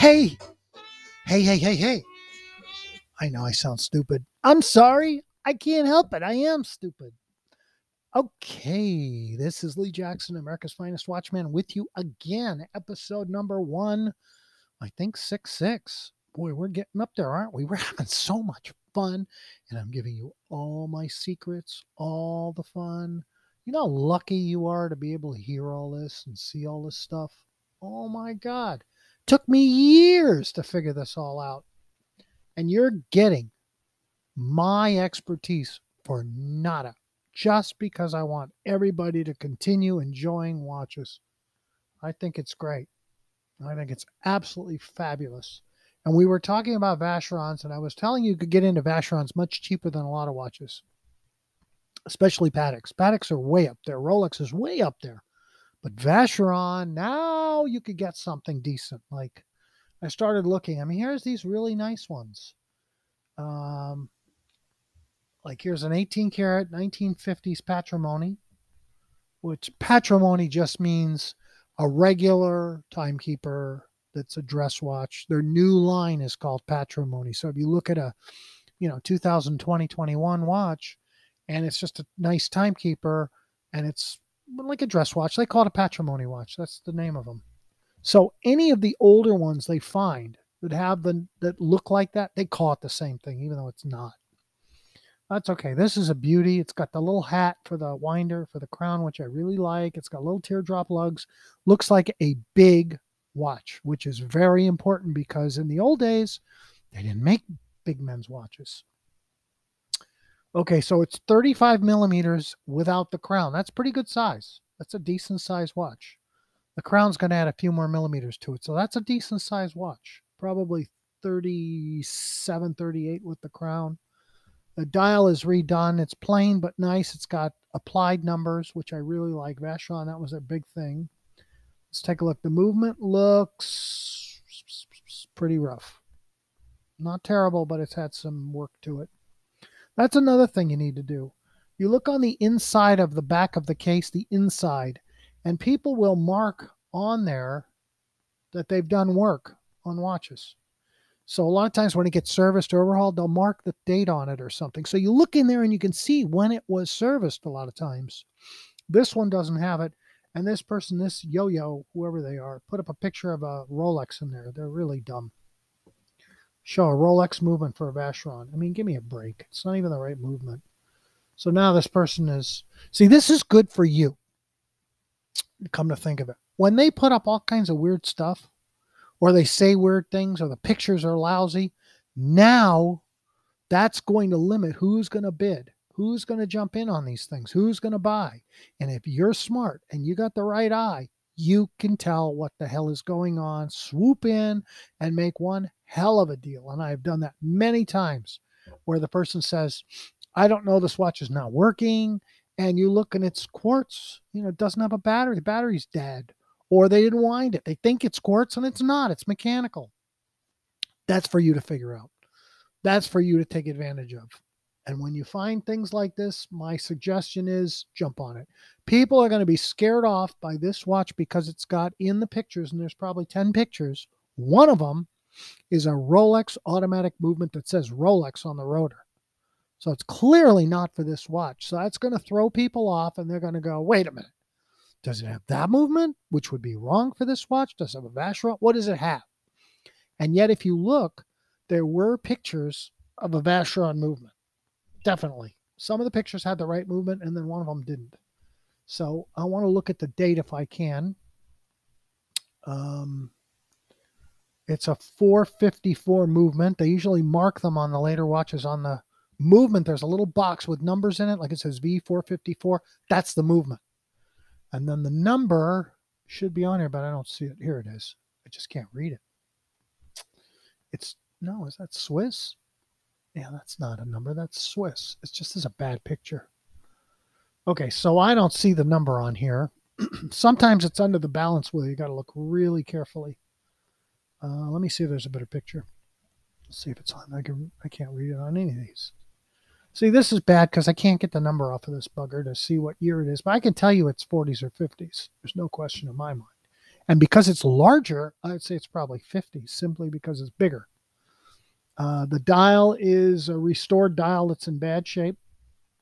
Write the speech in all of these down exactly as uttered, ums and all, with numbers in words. Hey, hey, hey, hey, hey. I know I sound stupid. I'm sorry. I can't help it. I am stupid. Okay, this is Lee Jackson, America's Finest Watchman, with you again. Episode number one, I think six six. Boy, we're getting up there, aren't we? We're having so much fun, and I'm giving you all my secrets, all the fun. You know how lucky you are to be able to hear all this and see all this stuff? Oh, my God. Took me years to figure this all out. And you're getting my expertise for nada, just because I want everybody to continue enjoying watches. I think it's great. I think it's absolutely fabulous. And we were talking about Vacherons, and I was telling you you could get into Vacherons much cheaper than a lot of watches, especially Pateks. Pateks are way up there. Rolex is way up there. But Vacheron, now you could get something decent. Like, I started looking. I mean, here's these really nice ones. Um, like, here's an eighteen karat nineteen fifties Patrimony, which Patrimony just means a regular timekeeper that's a dress watch. Their new line is called Patrimony. So if you look at a, you know, two thousand twenty, twenty-one watch, and it's just a nice timekeeper, and it's like a dress watch, they call it a Patrimony watch. That's the name of them. So any of the older ones they find that have the, that look like that, they call it the same thing, even though it's not. That's okay. This is a beauty. It's got the little hat for the winder, for the crown, which I really like. It's got little teardrop lugs. Looks like a big watch, which is very important because in the old days, they didn't make big men's watches. Okay, so it's thirty-five millimeters without the crown. That's pretty good size. That's a decent size watch. The crown's going to add a few more millimeters to it. So that's a decent size watch. Probably thirty-seven, thirty-eight with the crown. The dial is redone. It's plain but nice. It's got applied numbers, which I really like. Vacheron, that was a big thing. Let's take a look. The movement looks pretty rough. Not terrible, but it's had some work to it. That's another thing you need to do. You look on the inside of the back of the case, the inside, and people will mark on there that they've done work on watches. So a lot of times when it gets serviced or overhauled, they'll mark the date on it or something. So you look in there and you can see when it was serviced a lot of times. This one doesn't have it. And this person, this yo-yo, whoever they are, put up a picture of a Rolex in there. They're really dumb. Show a Rolex movement for a Vacheron. I mean, give me a break. It's not even the right movement. So now this person is... See, this is good for you, come to think of it. When they put up all kinds of weird stuff, or they say weird things, or the pictures are lousy, now that's going to limit who's going to bid. Who's going to jump in on these things? Who's going to buy? And if you're smart and you got the right eye, you can tell what the hell is going on, swoop in, and make one hell of a deal. And I've done that many times where the person says, I don't know, this watch is not working. And you look and it's quartz. You know, it doesn't have a battery. The battery's dead. Or they didn't wind it. They think it's quartz and it's not. It's mechanical. That's for you to figure out. That's for you to take advantage of. And when you find things like this, my suggestion is jump on it. People are going to be scared off by this watch because it's got in the pictures, and there's probably ten pictures. One of them is a Rolex automatic movement that says Rolex on the rotor. So it's clearly not for this watch. So that's going to throw people off, and they're going to go, wait a minute. Does it have that movement, which would be wrong for this watch? Does it have a Vacheron? What does it have? And yet, if you look, there were pictures of a Vacheron movement. Definitely. Some of the pictures had the right movement, and then one of them didn't. So I want to look at the date if I can. Um, it's a four fifty-four movement. They usually mark them on the later watches on the movement. There's a little box with numbers in it. Like it says V four fifty-four. That's the movement. And then the number should be on here, but I don't see it. Here it is. I just can't read it. It's, no, is that Swiss? Yeah, that's not a number. That's Swiss. It's just as a bad picture. Okay, so I don't see the number on here. Sometimes it's under the balance wheel. You got to look really carefully. Uh, let me see if there's a better picture. Let's see if it's on. I can. I can't read it on any of these. See, this is bad because I can't get the number off of this bugger to see what year it is. But I can tell you it's forties or fifties. There's no question in my mind. And because it's larger, I'd say it's probably fifty, simply because it's bigger. Uh, the dial is a restored dial that's in bad shape.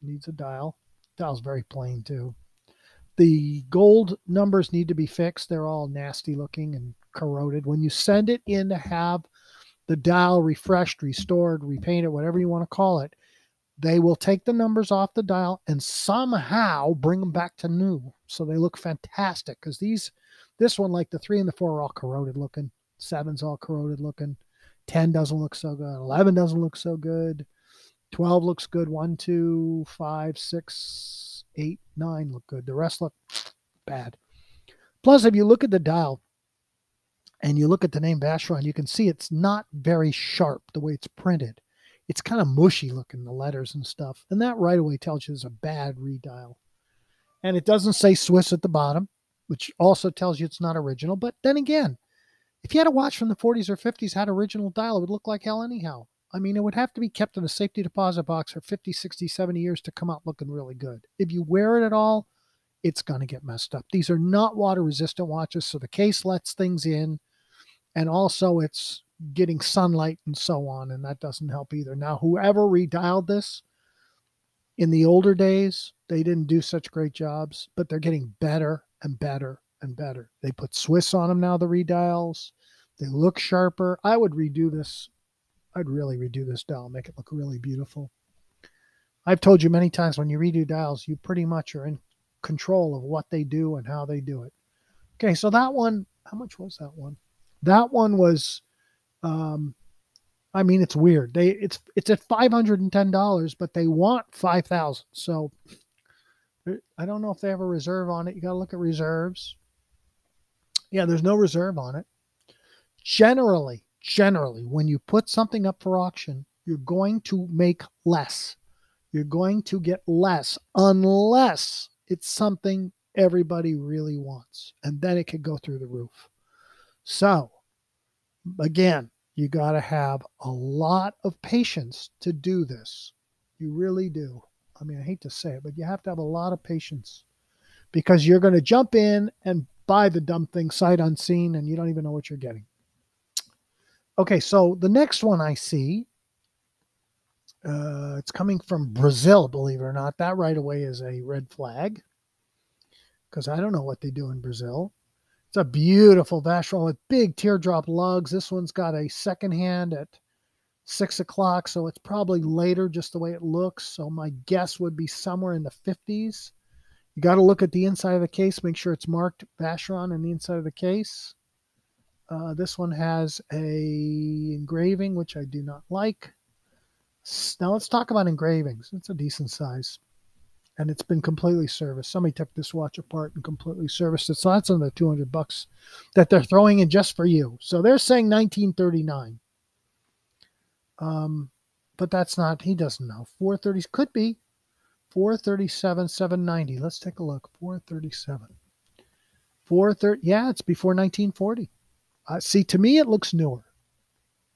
Needs a dial. Dial's very plain too. The gold numbers need to be fixed. They're all nasty looking and corroded. When you send it in to have the dial refreshed, restored, repainted, whatever you want to call it, they will take the numbers off the dial and somehow bring them back to new. So they look fantastic, because these, this one, like the three and the four, are all corroded looking. Seven's all corroded looking. ten doesn't look so good. eleven doesn't look so good. twelve looks good. one, two, five, six, eight, nine look good. The rest look bad. Plus, if you look at the dial and you look at the name Vacheron, you can see it's not very sharp the way it's printed. It's kind of mushy looking, the letters and stuff. And that right away tells you it's a bad redial. And it doesn't say Swiss at the bottom, which also tells you it's not original. But then again, if you had a watch from the forties or fifties had original dial, it would look like hell anyhow. I mean, it would have to be kept in a safety deposit box for fifty, sixty, seventy years to come out looking really good. If you wear it at all, it's going to get messed up. These are not water-resistant watches, so the case lets things in. And also it's getting sunlight and so on, and that doesn't help either. Now, whoever redialed this in the older days, they didn't do such great jobs, but they're getting better and better and better. They put Swiss on them now, the redials. They look sharper. I would redo this. I'd really redo this dial, make it look really beautiful. I've told you many times, when you redo dials, you pretty much are in control of what they do and how they do it. Okay, so that one, how much was that one? That one was... Um, I mean, it's weird. They it's it's at five hundred and ten dollars, but they want five thousand. So I don't know if they have a reserve on it. You got to look at reserves. Yeah, there's no reserve on it. Generally, generally, when you put something up for auction, you're going to make less. You're going to get less unless it's something everybody really wants, and then it could go through the roof. So. Again, you got to have a lot of patience to do this. You really do. I mean, I hate to say it, but you have to have a lot of patience, because you're going to jump in and buy the dumb thing sight unseen, and you don't even know what you're getting. Okay, so the next one I see, uh, it's coming from Brazil, believe it or not. That right away is a red flag, because I don't know what they do in Brazil. It's a beautiful Vacheron with big teardrop lugs. This one's got a second hand at six o'clock, so it's probably later just the way it looks. So my guess would be somewhere in the fifties. You got to look at the inside of the case, make sure it's marked Vacheron in the inside of the case. Uh, this one has a engraving, which I do not like. Now let's talk about engravings. It's a decent size. And it's been completely serviced. Somebody took this watch apart and completely serviced it. So that's another two hundred bucks that they're throwing in just for you. So they're saying nineteen thirty-nine. Um, but that's not, he doesn't know. four thirties could be four thirty-seven, seven ninety. Let's take a look. four thirty-seven. four thirty, yeah, it's before nineteen forty. Uh, see, to me, it looks newer.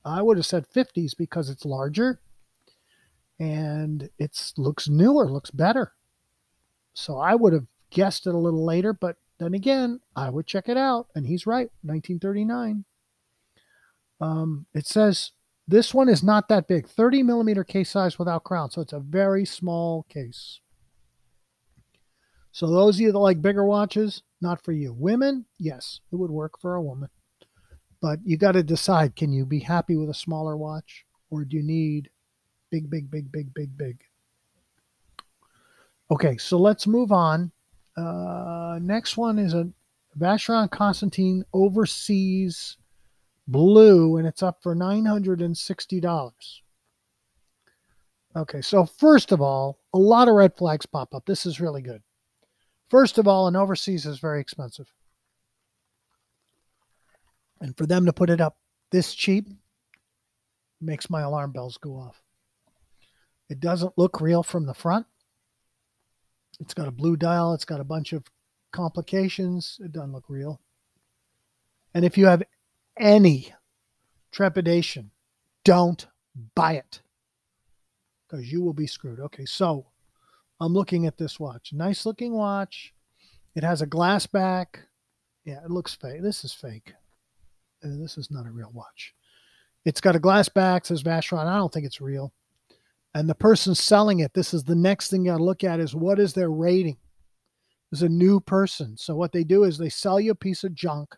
I would have said fifties because it's larger and it looks newer, looks better. So I would have guessed it a little later, but then again, I would check it out. And he's right, nineteen thirty-nine. Um, it says this one is not that big, thirty millimeter case size without crown. So it's a very small case. So those of you that like bigger watches, not for you. Women, yes, it would work for a woman. But you got to decide, can you be happy with a smaller watch, or do you need big, big, big, big, big, big? Okay, so let's move on. Uh, next one is a Vacheron Constantin Overseas Blue, and it's up for nine hundred sixty dollars. Okay, so first of all, a lot of red flags pop up. This is really good. First of all, an overseas is very expensive. And for them to put it up this cheap makes my alarm bells go off. It doesn't look real from the front. It's got a blue dial. It's got a bunch of complications. It doesn't look real. And if you have any trepidation, don't buy it, because you will be screwed. Okay, so I'm looking at this watch. Nice looking watch. It has a glass back. Yeah, it looks fake. This is fake. Uh, this is not a real watch. It's got a glass back, says Vacheron. I don't think it's real. And the person selling it, this is the next thing you got to look at, is what is their rating? Is a new person. So what they do is they sell you a piece of junk,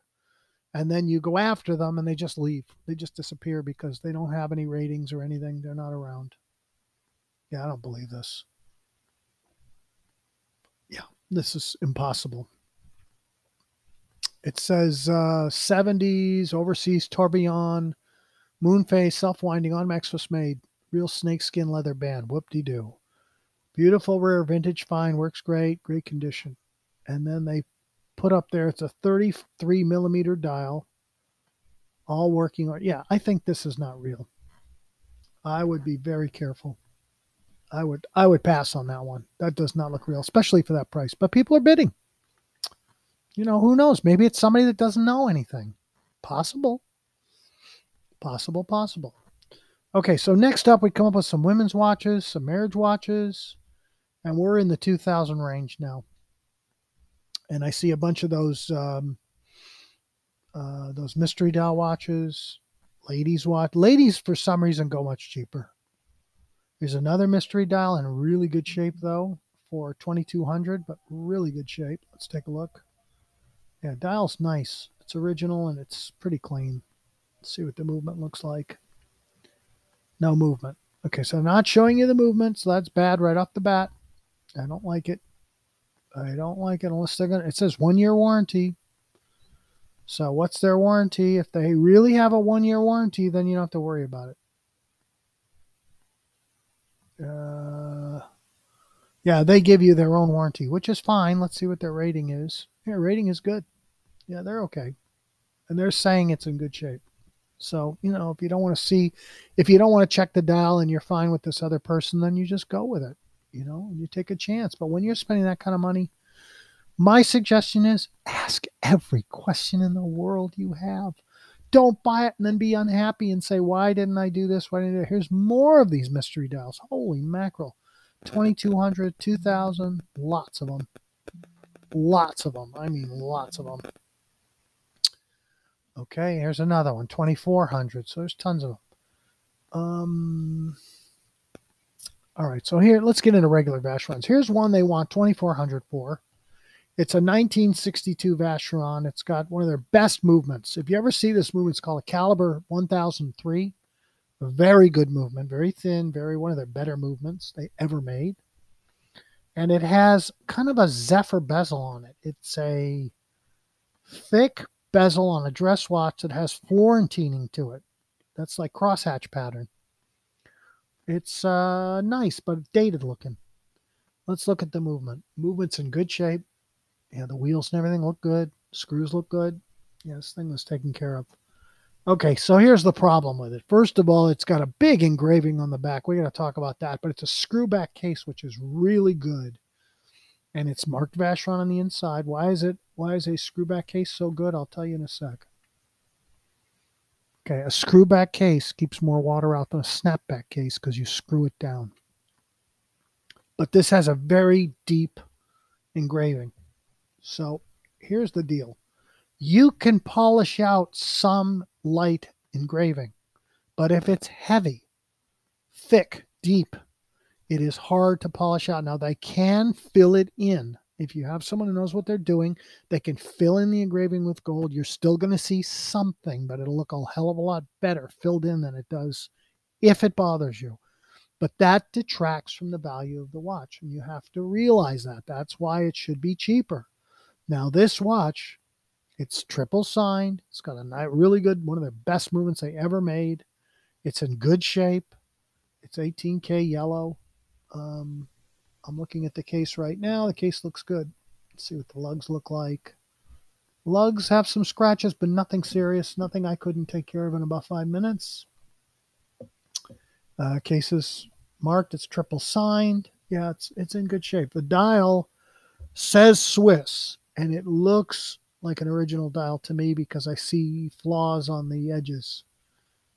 and then you go after them, and they just leave. They just disappear because they don't have any ratings or anything. They're not around. Yeah, I don't believe this. Yeah, this is impossible. It says uh, seventies, overseas, tourbillon, moonface, self-winding, Audemars Swiss made, real snakeskin leather band, whoop-de-doo. Beautiful, rare, vintage, fine, works great, great condition. And then they put up there, it's a thirty-three millimeter dial, all working. Yeah, I think this is not real. I would be very careful. I would, I would pass on that one. That does not look real, especially for that price. But people are bidding. You know, who knows? Maybe it's somebody that doesn't know anything. Possible. Possible, possible. Okay, so next up, we come up with some women's watches, some marriage watches, and we're in the two thousand range now. And I see a bunch of those um, uh, those mystery dial watches, ladies watch. Ladies, for some reason, go much cheaper. There's another mystery dial in really good shape, though, for twenty-two hundred dollars, but really good shape. Let's take a look. Yeah, dial's nice. It's original and it's pretty clean. Let's see what the movement looks like. No movement. Okay, so I'm not showing you the movement, so that's bad right off the bat. I don't like it. I don't like it unless they're gonna. It says one year warranty. So what's their warranty? If they really have a one year warranty, then you don't have to worry about it. Uh, yeah, they give you their own warranty, which is fine. Let's see what their rating is. Yeah, rating is good. Yeah, they're okay. And they're saying it's in good shape. So, you know, if you don't want to see, if you don't want to check the dial and you're fine with this other person, then you just go with it, you know, and you take a chance. But when you're spending that kind of money, my suggestion is ask every question in the world you have. Don't buy it and then be unhappy and say, why didn't I do this? Why didn't I do it? Here's more of these mystery dials. Holy mackerel. twenty-two hundred, two thousand, lots of them. Lots of them. I mean, lots of them. Okay, here's another one, twenty-four hundred. So there's tons of them. Um, all right, so here, let's get into regular Vacherons. Here's one they want twenty-four hundred for. It's a nineteen sixty-two Vacheron. It's got one of their best movements. If you ever see this movement, it's called a Caliber one thousand three. A very good movement, very thin, very one of their better movements they ever made. And it has kind of a Zephyr bezel on it. It's a thick bezel on a dress watch that has Florentining to it. That's like crosshatch pattern. It's uh, nice, but dated looking. Let's look at the movement. Movement's in good shape. Yeah, the wheels and everything look good. Screws look good. Yeah, this thing was taken care of. Okay, so here's the problem with it. First of all, it's got a big engraving on the back. We're going to talk about that, but it's a screwback case, which is really good. And it's marked Vacheron on the inside. Why is it? Why is a screwback case so good? I'll tell you in a sec. Okay, a screwback case keeps more water out than a snapback case because you screw it down. But this has a very deep engraving. So here's the deal. You can polish out some light engraving, but if it's heavy, thick, deep, it is hard to polish out. Now, they can fill it in. If you have someone who knows what they're doing, they can fill in the engraving with gold. You're still going to see something, but it'll look a hell of a lot better filled in than it does if it bothers you. But that detracts from the value of the watch, and you have to realize that. That's why it should be cheaper. Now, this watch, it's triple signed. It's got a really good, one of the best movements they ever made. It's in good shape. It's eighteen K yellow. Um, I'm looking at the case right now. The case looks good. Let's see what the lugs look like. Lugs have some scratches, but nothing serious. Nothing I couldn't take care of in about five minutes. Uh, case is marked. It's triple signed. Yeah, it's, it's in good shape. The dial says Swiss, and it looks like an original dial to me because I see flaws on the edges.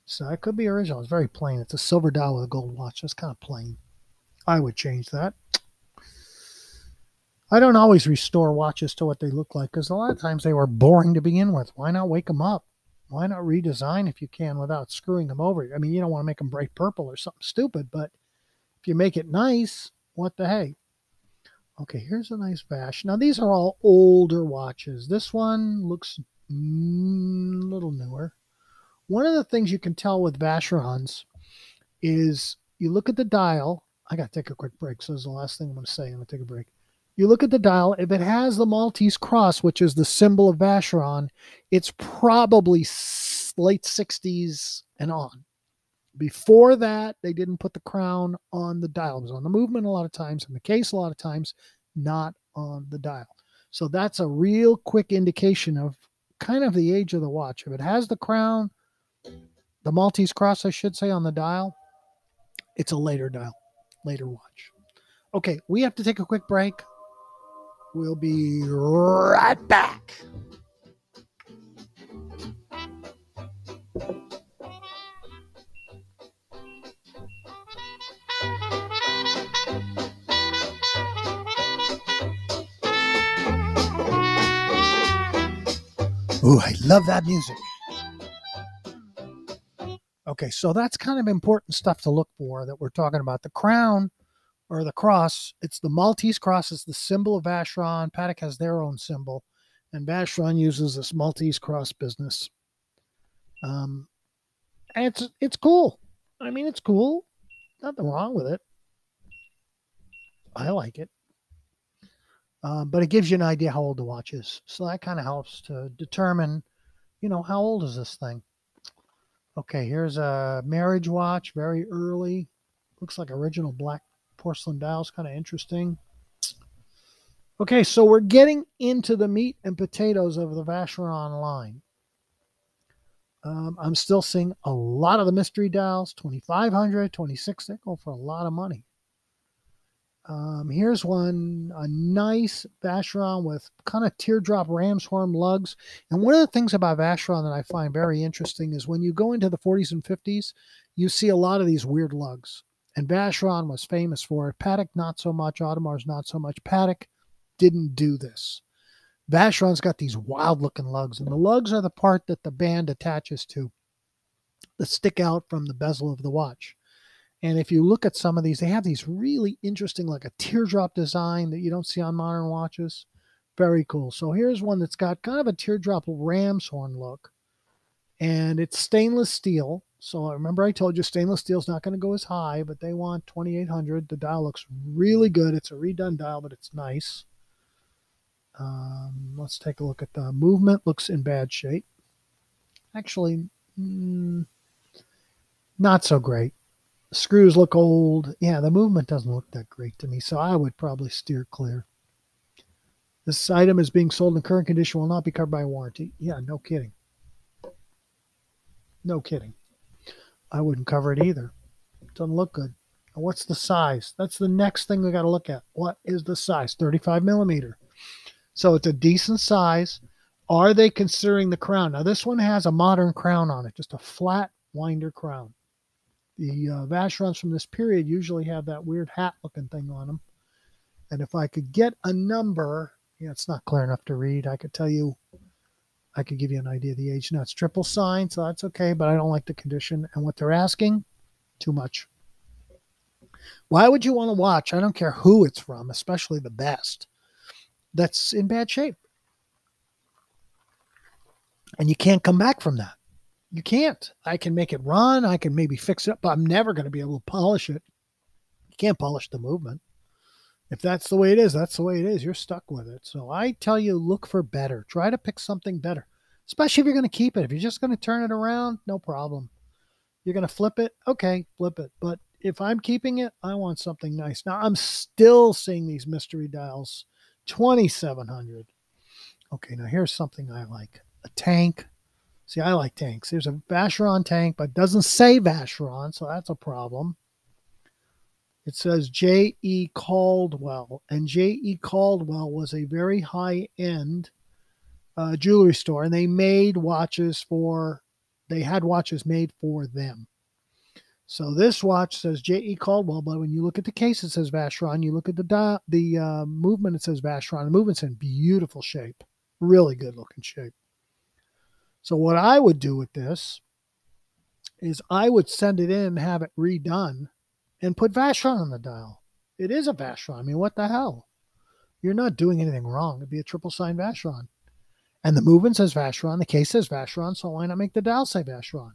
So it could be original. It's very plain. It's a silver dial with a gold watch. That's kind of plain. I would change that. I don't always restore watches to what they look like because a lot of times they were boring to begin with. Why not wake them up? Why not redesign if you can without screwing them over? I mean, you don't want to make them bright purple or something stupid, but if you make it nice, what the hey? Okay, here's a nice Vache. Now, these are all older watches. This one looks a mm, little newer. One of the things you can tell with Vacherons is you look at the dial. I got to take a quick break, so this is the last thing I'm going to say. I'm going to take a break. You look at the dial. If it has the Maltese cross, which is the symbol of Vacheron, it's probably late sixties and on. Before that, they didn't put the crown on the dial. It was on the movement a lot of times, in the case a lot of times, not on the dial. So that's a real quick indication of kind of the age of the watch. If it has the crown, the Maltese cross, I should say, on the dial, it's a later dial, later watch. Okay, we have to take a quick break. We'll be right back. Ooh, I love that music. Okay, so that's kind of important stuff to look for that we're talking about. The crown or the cross, it's the Maltese cross. It's the symbol of Vacheron. Patek has their own symbol, and Vacheron uses this Maltese cross business. Um, and it's, it's cool. I mean, it's cool. Nothing wrong with it. I like it. Uh, but it gives you an idea how old the watch is. So that kind of helps to determine, you know, how old is this thing? Okay, here's a marriage watch, very early. Looks like original black porcelain dials, kind of interesting. Okay, so we're getting into the meat and potatoes of the Vacheron line. Um, I'm still seeing a lot of the mystery dials, twenty-five hundred, twenty-six, they go for a lot of money. Um, here's one, a nice Vacheron with kind of teardrop ram's horn lugs. And one of the things about Vacheron that I find very interesting is when you go into the forties and fifties, you see a lot of these weird lugs. And Vacheron was famous for it. Patek, not so much. Audemars, not so much. Patek didn't do this. Vacheron's got these wild-looking lugs. And the lugs are the part that the band attaches to, that stick out from the bezel of the watch. And if you look at some of these, they have these really interesting, like a teardrop design that you don't see on modern watches. Very cool. So here's one that's got kind of a teardrop ram's horn look. And it's stainless steel. So remember I told you stainless steel is not going to go as high, but they want twenty-eight hundred. The dial looks really good. It's a redone dial, but it's nice. Um, let's take a look at the movement. Looks in bad shape. Actually, mm, not so great. Screws look old. Yeah, the movement doesn't look that great to me, so I would probably steer clear. This item is being sold in current condition, will not be covered by warranty. Yeah, no kidding. No kidding. I wouldn't cover it either. It doesn't look good. Now, what's the size? That's the next thing we got to look at. What is the size? thirty-five millimeter. So it's a decent size. Are they considering the crown? Now, this one has a modern crown on it, just a flat winder crown. The uh, Vacherons from this period usually have that weird hat-looking thing on them. And if I could get a number, yeah, it's not clear enough to read. I could tell you, I could give you an idea of the age. Now, it's triple signed, so that's okay, but I don't like the condition. And what they're asking, too much. Why would you want to watch? I don't care who it's from, especially the best. That's in bad shape. And you can't come back from that. You can't. I can make it run. I can maybe fix it up, but I'm never going to be able to polish it. You can't polish the movement. If that's the way it is, that's the way it is. You're stuck with it. So I tell you, look for better. Try to pick something better, especially if you're going to keep it. If you're just going to turn it around, no problem. You're going to flip it? Okay, flip it. But if I'm keeping it, I want something nice. Now, I'm still seeing these mystery dials, twenty-seven hundred. Okay, now here's something I like. A tank. See, I like tanks. There's a Vacheron tank, but it doesn't say Vacheron, so that's a problem. It says J E Caldwell, and J E Caldwell was a very high-end uh, jewelry store, and they made watches for, they had watches made for them. So this watch says J E. Caldwell, but when you look at the case, it says Vacheron. You look at the di- the uh, movement, it says Vacheron. The movement's in beautiful shape, really good looking shape. So what I would do with this is I would send it in, have it redone, and put Vacheron on the dial. It is a Vacheron. I mean, what the hell? You're not doing anything wrong. It'd be a triple sign Vacheron. And the movement says Vacheron. The case says Vacheron, so why not make the dial say Vacheron?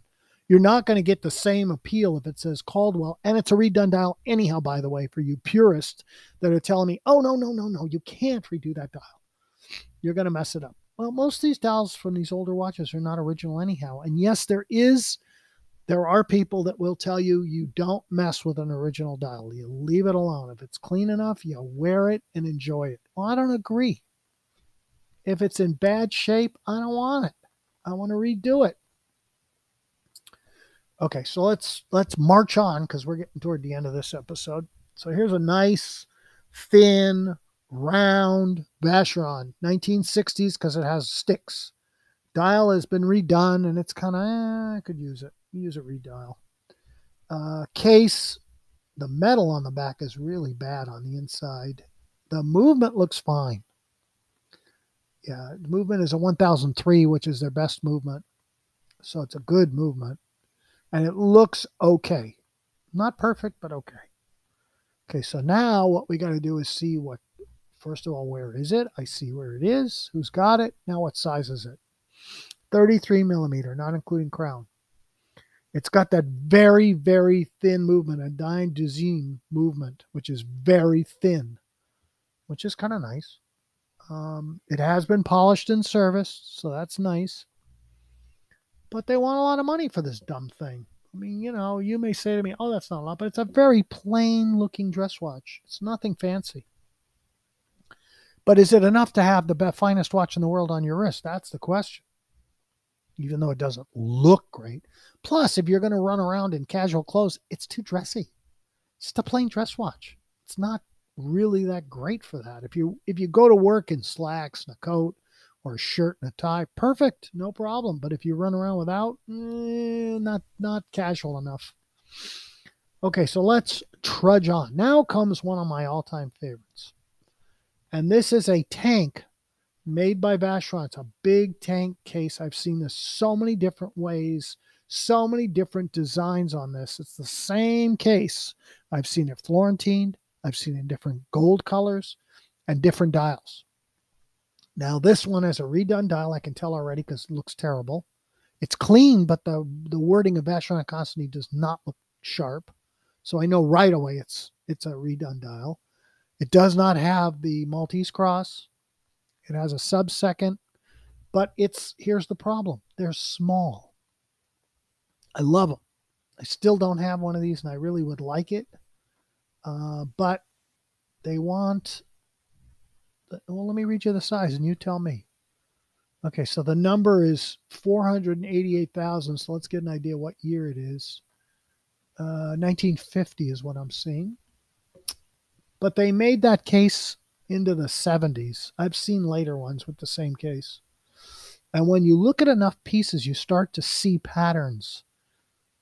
You're not going to get the same appeal if it says Caldwell, and it's a redone dial anyhow, by the way, for you purists that are telling me, oh, no, no, no, no, you can't redo that dial. You're going to mess it up. Well, most of these dials from these older watches are not original anyhow. And yes, there is, there are people that will tell you, you don't mess with an original dial. You leave it alone. If it's clean enough, you wear it and enjoy it. Well, I don't agree. If it's in bad shape, I don't want it. I want to redo it. Okay, so let's let's march on because we're getting toward the end of this episode. So here's a nice, thin, round Vacheron, nineteen sixties, because it has sticks. Dial has been redone, and it's kind of, eh, I could use it. Use it redial. Uh, case, the metal on the back is really bad on the inside. The movement looks fine. Yeah, the movement is a one thousand three, which is their best movement. So it's a good movement. And it looks okay. Not perfect, but okay. Okay, so now what we got to do is see what, first of all, where is it? I see where it is. Who's got it? Now what size is it? thirty-three millimeter, not including crown. It's got that very, very thin movement, a dime de zine movement, which is very thin, which is kind of nice. Um, it has been polished and serviced, so that's nice. But they want a lot of money for this dumb thing. I mean, you know, you may say to me, oh, that's not a lot, but it's a very plain looking dress watch. It's nothing fancy. But is it enough to have the best, finest watch in the world on your wrist? That's the question. Even though it doesn't look great. Plus, if you're going to run around in casual clothes, it's too dressy. It's just a plain dress watch. It's not really that great for that. If you, if you go to work in slacks and a coat, or a shirt and a tie, perfect, no problem. But if you run around without, eh, not, not casual enough. Okay, so let's trudge on. Now comes one of my all-time favorites. And this is a tank made by Vacheron. It's a big tank case. I've seen this so many different ways, so many different designs on this. It's the same case. I've seen it Florentine. I've seen it in different gold colors and different dials. Now, this one has a redone dial, I can tell already, because it looks terrible. It's clean, but the, the wording of Vacheron Constantin does not look sharp. So I know right away it's it's a redone dial. It does not have the Maltese cross. It has a sub-second. But it's here's the problem. They're small. I love them. I still don't have one of these, and I really would like it. Uh, but they want... Well, let me read you the size and you tell me. Okay, so the number is four hundred eighty-eight thousand. So let's get an idea what year it is. Uh, nineteen fifty is what I'm seeing. But they made that case into the seventies. I've seen later ones with the same case. And when you look at enough pieces, you start to see patterns.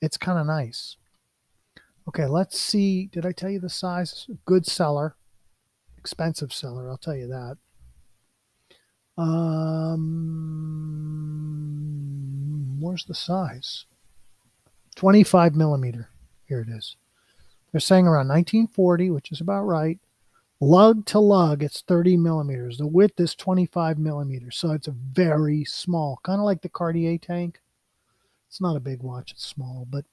It's kind of nice. Okay, let's see. Did I tell you the size? Good seller. Expensive seller, I'll tell you that. Um, where's the size? twenty-five millimeter. Here it is. They're saying around nineteen forty, which is about right. Lug to lug, it's thirty millimeters. The width is twenty-five millimeters, so it's a very small, kind of like the Cartier tank. It's not a big watch, it's small, but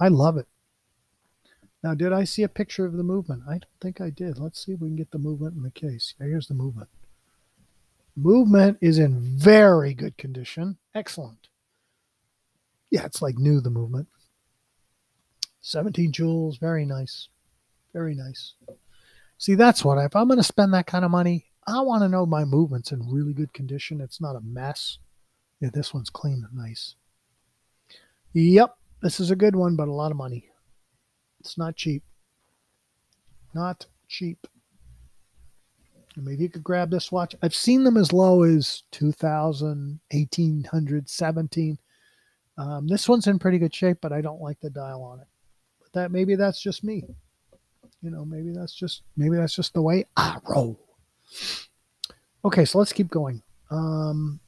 I love it. Now, did I see a picture of the movement? I don't think I did. Let's see if we can get the movement in the case. Here's the movement. Movement is in very good condition. Excellent. Yeah, it's like new, the movement. seventeen jewels. Very nice. Very nice. See, that's what I... If I'm going to spend that kind of money, I want to know my movement's in really good condition. It's not a mess. Yeah, this one's clean and nice. Yep, this is a good one, but a lot of money. It's not cheap. Not cheap. Maybe you could grab this watch. I've seen them as low as two thousand, eighteen hundred, seventeen. Um, this one's in pretty good shape, but I don't like the dial on it. But that maybe that's just me. You know, maybe that's just maybe that's just the way I roll. Okay, so let's keep going. Um,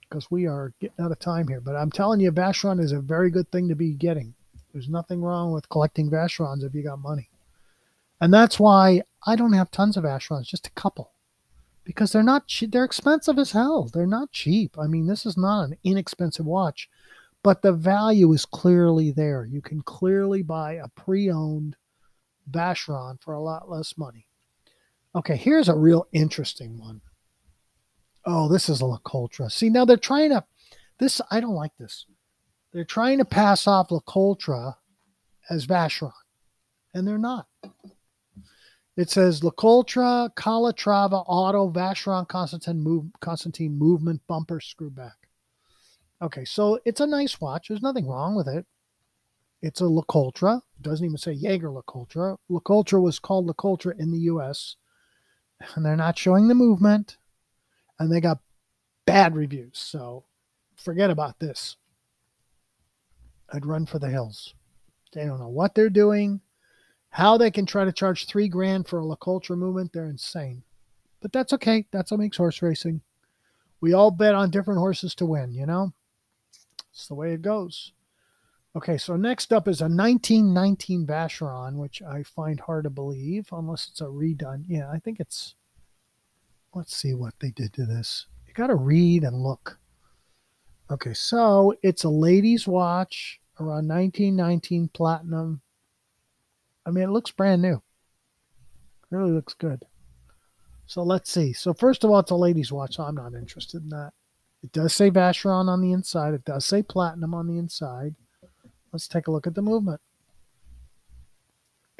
because we are getting out of time here. But I'm telling you, Vacheron is a very good thing to be getting. There's nothing wrong with collecting Vacherons if you got money. And that's why I don't have tons of Vacherons, just a couple. Because they're not cheap. They're expensive as hell. They're not cheap. I mean, this is not an inexpensive watch. But the value is clearly there. You can clearly buy a pre-owned Vacheron for a lot less money. Okay, here's a real interesting one. Oh, this is a LeCoultre. See, now they're trying to, this, I don't like this. They're trying to pass off LeCoultre as Vacheron, and they're not. It says LeCoultre, Calatrava, Auto, Vacheron, Constantin, move, Constantin Movement, Bumper, Screwback. Okay, so it's a nice watch. There's nothing wrong with it. It's a LeCoultre. It doesn't even say Jaeger LeCoultre. LeCoultre was called LeCoultre in the U S, and they're not showing the movement. And they got bad reviews, so forget about this. I'd run for the hills. They don't know what they're doing, how they can try to charge three grand for a LeCoultre movement. They're insane. But that's okay. That's what makes horse racing. We all bet on different horses to win, you know? It's the way it goes. Okay, so next up is a nineteen nineteen Vacheron, which I find hard to believe, unless it's a redone. Yeah, I think it's... Let's see what they did to this. You got to read and look. Okay, so it's a lady's watch around nineteen nineteen platinum. I mean, it looks brand new. It really looks good. So let's see. So first of all, it's a lady's watch, so I'm not interested in that. It does say Vacheron on the inside. It does say platinum on the inside. Let's take a look at the movement.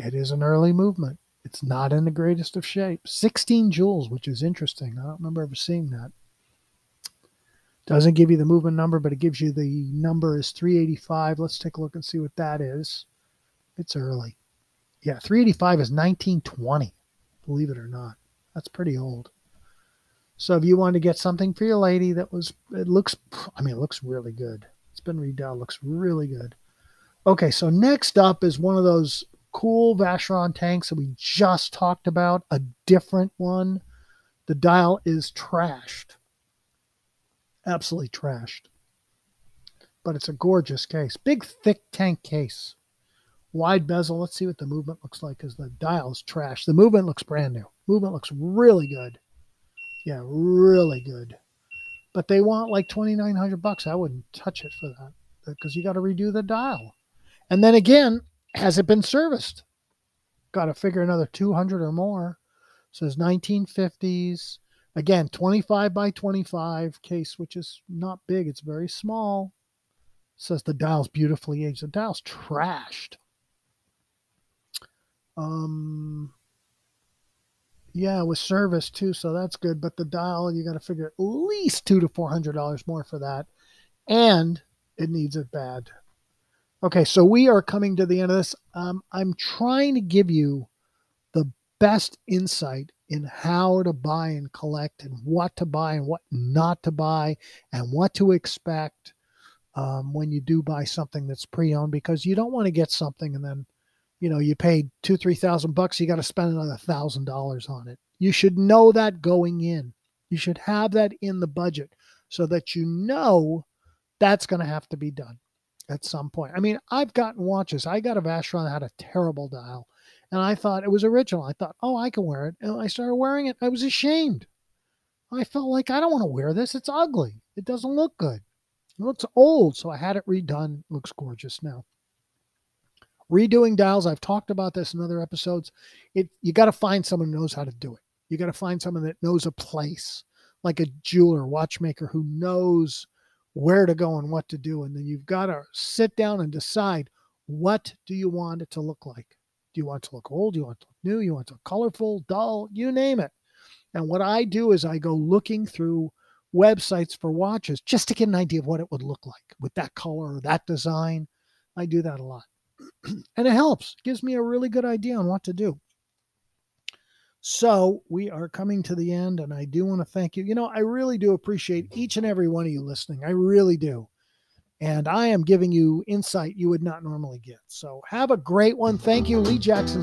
It is an early movement. It's not in the greatest of shape. sixteen joules, which is interesting. I don't remember ever seeing that. Doesn't give you the movement number, but it gives you the number is three eighty-five. Let's take a look and see what that is. It's early. Yeah, three eighty-five is nineteen twenty, believe it or not. That's pretty old. So if you wanted to get something for your lady that was, it looks, I mean, it looks really good. It's been redone. It looks really good. Okay, so next up is one of those cool Vacheron tanks that we just talked about, a different one. The dial is trashed, absolutely trashed, but it's a gorgeous case. Big thick tank case, wide bezel. Let's see what the movement looks like because the dial is trashed. The movement looks brand new. Movement looks really good. Yeah, really good. But they want like twenty-nine hundred bucks. I wouldn't touch it for that because you got to redo the dial. And then again, has it been serviced? Got to figure another two hundred or more. Says nineteen fifties. Again, twenty-five by twenty-five case, which is not big. It's very small. Says the dial's beautifully aged. The dial's trashed. Um, yeah, it was serviced too, so that's good. But the dial, you got to figure at least two hundred to four hundred dollars more for that. And it needs it bad. Okay, so we are coming to the end of this. Um, I'm trying to give you the best insight in how to buy and collect and what to buy and what not to buy and what to expect um, when you do buy something that's pre-owned, because you don't want to get something and then, you know, you paid two, three thousand bucks, you got to spend another thousand dollars on it. You should know that going in. You should have that in the budget so that you know that's going to have to be done at some point. I mean, I've gotten watches. I got a Vacheron that had a terrible dial, and I thought it was original. I thought, oh, I can wear it. And I started wearing it. I was ashamed. I felt like I don't want to wear this. It's ugly. It doesn't look good. It looks old. So I had it redone. It looks gorgeous now. Redoing dials. I've talked about this in other episodes. It, you got to find someone who knows how to do it. You got to find someone that knows a place, like a jeweler, watchmaker who knows where to go and what to do. And then you've got to sit down and decide, what do you want it to look like? Do you want it to look old? Do you want it to look new? You want it to look colorful, dull, you name it. And what I do is I go looking through websites for watches just to get an idea of what it would look like with that color or that design. I do that a lot. And it helps. It gives me a really good idea on what to do. So we are coming to the end, and I do want to thank you. You know, I really do appreciate each and every one of you listening. I really do. and I am giving you insight you would not normally get. So have a great one. Thank you, Lee Jackson.